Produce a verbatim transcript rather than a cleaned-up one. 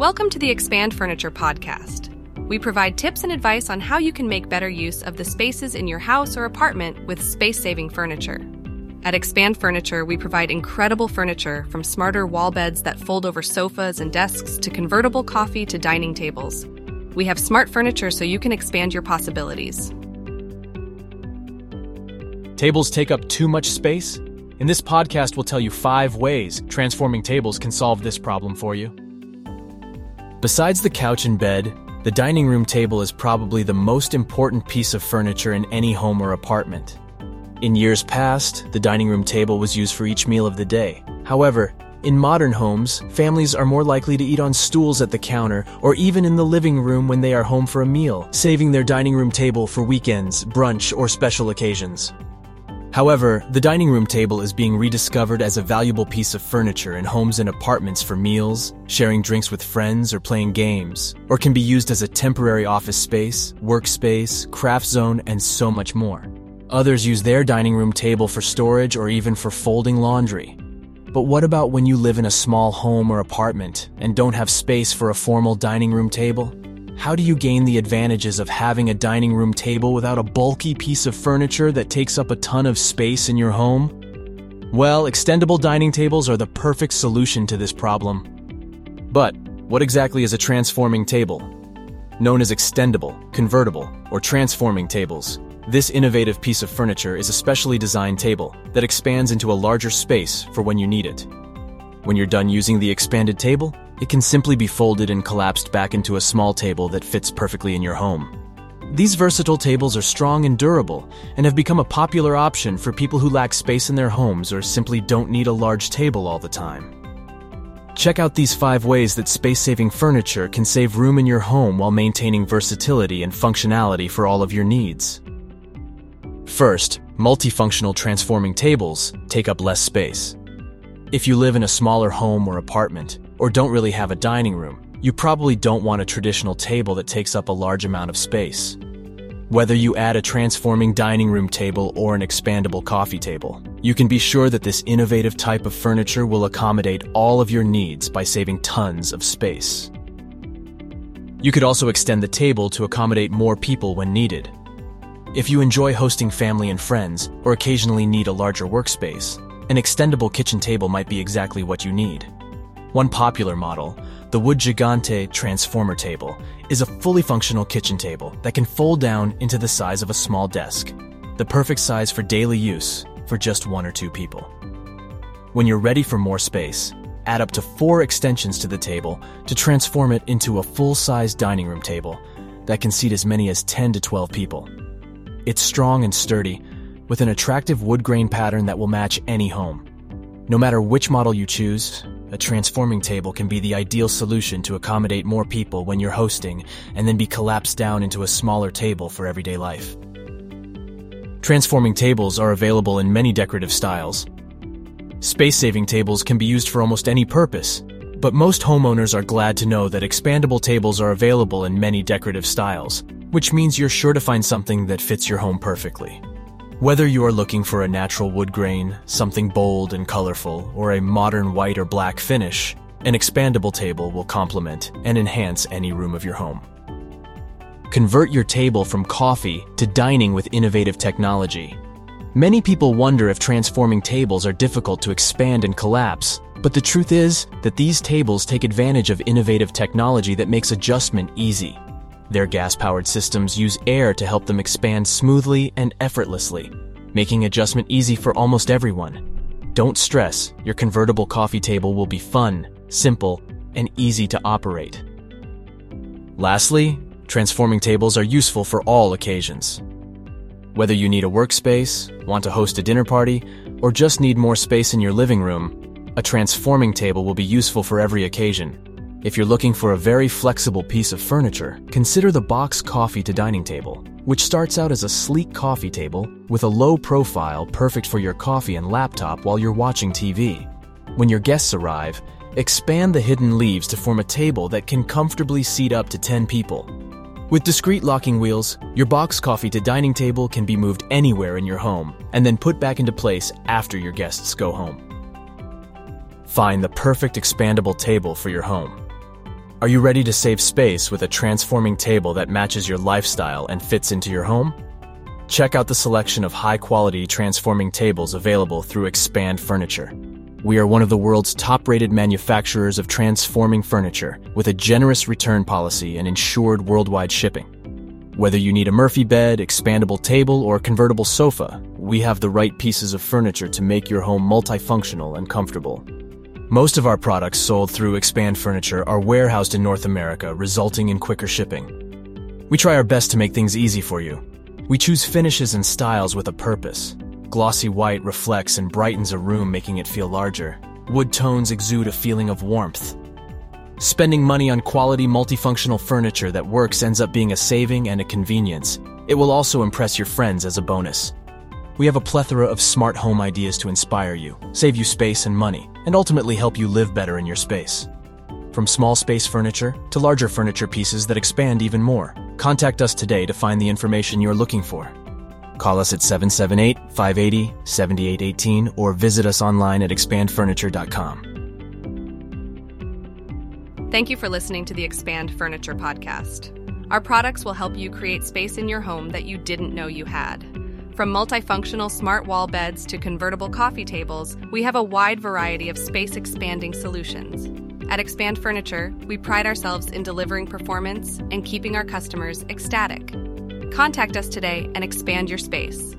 Welcome to the Expand Furniture podcast. We provide tips and advice on how you can make better use of the spaces in your house or apartment with space-saving furniture. At Expand Furniture, we provide incredible furniture from smarter wall beds that fold over sofas and desks to convertible coffee to dining tables. We have smart furniture so you can expand your possibilities. Tables take up too much space? In this podcast, we'll tell you five ways transforming tables can solve this problem for you. Besides the couch and bed, the dining room table is probably the most important piece of furniture in any home or apartment. In years past, the dining room table was used for each meal of the day. However, in modern homes, families are more likely to eat on stools at the counter or even in the living room when they are home for a meal, saving their dining room table for weekends, brunch, or special occasions. However, the dining room table is being rediscovered as a valuable piece of furniture in homes and apartments for meals, sharing drinks with friends, or playing games, or can be used as a temporary office space, workspace, craft zone, and so much more. Others use their dining room table for storage or even for folding laundry. But what about when you live in a small home or apartment and don't have space for a formal dining room table? How do you gain the advantages of having a dining room table without a bulky piece of furniture that takes up a ton of space in your home? Well, extendable dining tables are the perfect solution to this problem. But what exactly is a transforming table? Known as extendable, convertible, or transforming tables, this innovative piece of furniture is a specially designed table that expands into a larger space for when you need it. When you're done using the expanded table, it can simply be folded and collapsed back into a small table that fits perfectly in your home. These versatile tables are strong and durable and have become a popular option for people who lack space in their homes or simply don't need a large table all the time. Check out these five ways that space-saving furniture can save room in your home while maintaining versatility and functionality for all of your needs. First, multifunctional transforming tables take up less space. If you live in a smaller home or apartment, or don't really have a dining room, you probably don't want a traditional table that takes up a large amount of space. Whether you add a transforming dining room table or an expandable coffee table, you can be sure that this innovative type of furniture will accommodate all of your needs by saving tons of space. You could also extend the table to accommodate more people when needed. If you enjoy hosting family and friends, or occasionally need a larger workspace, an extendable kitchen table might be exactly what you need. One popular model, the Wood Gigante Transformer Table, is a fully functional kitchen table that can fold down into the size of a small desk, the perfect size for daily use for just one or two people. When you're ready for more space, add up to four extensions to the table to transform it into a full-size dining room table that can seat as many as ten to twelve people. It's strong and sturdy, with an attractive wood grain pattern that will match any home. No matter which model you choose, a transforming table can be the ideal solution to accommodate more people when you're hosting and then be collapsed down into a smaller table for everyday life. Transforming tables are available in many decorative styles. Space-saving tables can be used for almost any purpose, but most homeowners are glad to know that expandable tables are available in many decorative styles, which means you're sure to find something that fits your home perfectly. Whether you are looking for a natural wood grain, something bold and colorful, or a modern white or black finish, an expandable table will complement and enhance any room of your home. Convert your table from coffee to dining with innovative technology. Many people wonder if transforming tables are difficult to expand and collapse, but the truth is that these tables take advantage of innovative technology that makes adjustment easy. Their gas-powered systems use air to help them expand smoothly and effortlessly, making adjustment easy for almost everyone. Don't stress, your convertible coffee table will be fun, simple, and easy to operate. Lastly, transforming tables are useful for all occasions. Whether you need a workspace, want to host a dinner party, or just need more space in your living room, a transforming table will be useful for every occasion. If you're looking for a very flexible piece of furniture, consider the box coffee to dining table, which starts out as a sleek coffee table with a low profile perfect for your coffee and laptop while you're watching T V. When your guests arrive, expand the hidden leaves to form a table that can comfortably seat up to ten people. With discreet locking wheels, your box coffee to dining table can be moved anywhere in your home and then put back into place after your guests go home. Find the perfect expandable table for your home. Are you ready to save space with a transforming table that matches your lifestyle and fits into your home? Check out the selection of high-quality transforming tables available through Expand Furniture. We are one of the world's top-rated manufacturers of transforming furniture with a generous return policy and insured worldwide shipping. Whether you need a Murphy bed, expandable table, or convertible sofa, we have the right pieces of furniture to make your home multifunctional and comfortable. Most of our products sold through Expand Furniture are warehoused in North America, resulting in quicker shipping. We try our best to make things easy for you. We choose finishes and styles with a purpose. Glossy white reflects and brightens a room, making it feel larger. Wood tones exude a feeling of warmth. Spending money on quality multifunctional furniture that works ends up being a saving and a convenience. It will also impress your friends as a bonus. We have a plethora of smart home ideas to inspire you, save you space and money, and ultimately help you live better in your space. From small space furniture to larger furniture pieces that expand even more, contact us today to find the information you're looking for. Call us at seven seven eight, five eight zero, seven eight one eight or visit us online at expand furniture dot com. Thank you for listening to the Expand Furniture podcast. Our products will help you create space in your home that you didn't know you had. From multifunctional smart wall beds to convertible coffee tables, we have a wide variety of space-expanding solutions. At Expand Furniture, we pride ourselves in delivering performance and keeping our customers ecstatic. Contact us today and expand your space.